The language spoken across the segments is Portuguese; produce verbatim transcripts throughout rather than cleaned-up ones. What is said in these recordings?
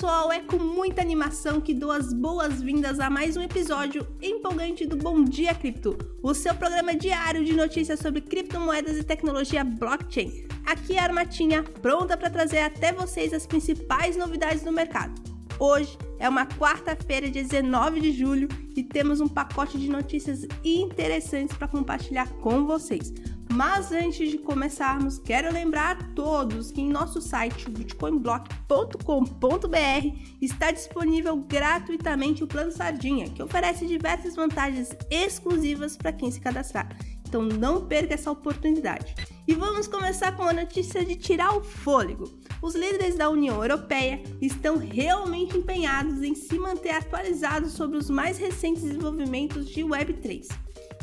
pessoal, é com muita animação que dou as boas-vindas a mais um episódio empolgante do Bom Dia Cripto, o seu programa diário de notícias sobre criptomoedas e tecnologia blockchain. Aqui é a Armatinha, pronta para trazer até vocês as principais novidades do mercado. Hoje é uma quarta-feira, dezenove de julho, e temos um pacote de notícias interessantes para compartilhar com vocês. Mas antes de começarmos, quero lembrar a todos que em nosso site bitcoin block ponto com ponto b r está disponível gratuitamente o Plano Sardinha, que oferece diversas vantagens exclusivas para quem se cadastrar. Então não perca essa oportunidade. E vamos começar com a notícia de tirar o fôlego. Os líderes da União Europeia estão realmente empenhados em se manter atualizados sobre os mais recentes desenvolvimentos de web três.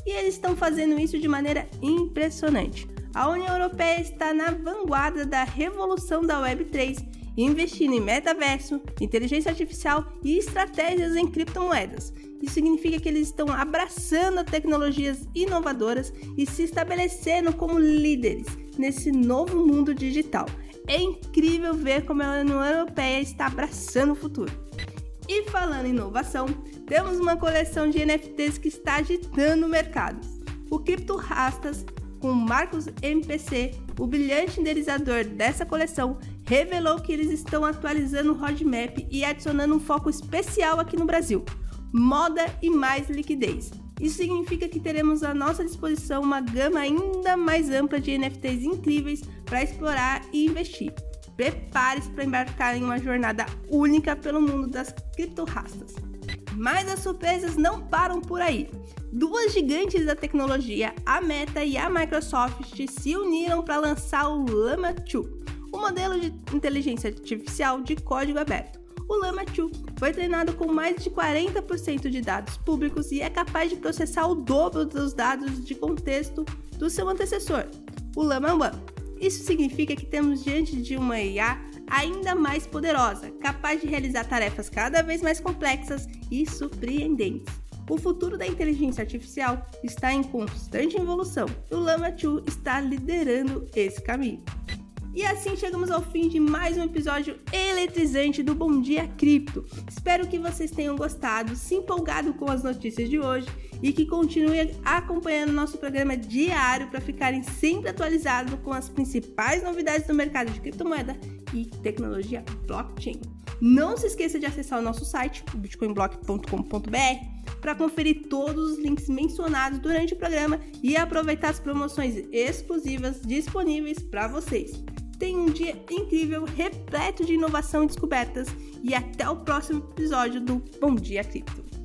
E eles estão fazendo isso de maneira impressionante. A União Europeia está na vanguarda da revolução da web três, investindo em metaverso, inteligência artificial e estratégias em criptomoedas. Isso significa que eles estão abraçando tecnologias inovadoras e se estabelecendo como líderes nesse novo mundo digital. É incrível ver como a União Europeia está abraçando o futuro. E falando em inovação, temos uma coleção de N F Ts que está agitando o mercado. O Crypto Rastas, com Marcos M P C, o brilhante idealizador dessa coleção, revelou que eles estão atualizando o roadmap e adicionando um foco especial aqui no Brasil: moda e mais liquidez. Isso significa que teremos à nossa disposição uma gama ainda mais ampla de N F Ts incríveis para explorar e investir. Prepare-se para embarcar em uma jornada única pelo mundo das criptorastas. Mas as surpresas não param por aí. Duas gigantes da tecnologia, a Meta e a Microsoft, se uniram para lançar o Llama dois, um modelo de inteligência artificial de código aberto. O Llama dois foi treinado com mais de quarenta por cento de dados públicos e é capaz de processar o dobro dos dados de contexto do seu antecessor, o Llama um. Isso significa que temos diante de uma I A ainda mais poderosa, capaz de realizar tarefas cada vez mais complexas e surpreendentes. O futuro da inteligência artificial está em constante evolução e o Llama dois está liderando esse caminho. E assim chegamos ao fim de mais um episódio eletrizante do Bom Dia Cripto. Espero que vocês tenham gostado, se empolgado com as notícias de hoje e que continuem acompanhando nosso programa diário para ficarem sempre atualizados com as principais novidades do mercado de criptomoeda e tecnologia blockchain. Não se esqueça de acessar o nosso site, bitcoin block ponto com ponto b r, para conferir todos os links mencionados durante o programa e aproveitar as promoções exclusivas disponíveis para vocês. Tenha um dia incrível, repleto de inovação e descobertas, e até o próximo episódio do Bom Dia Cripto.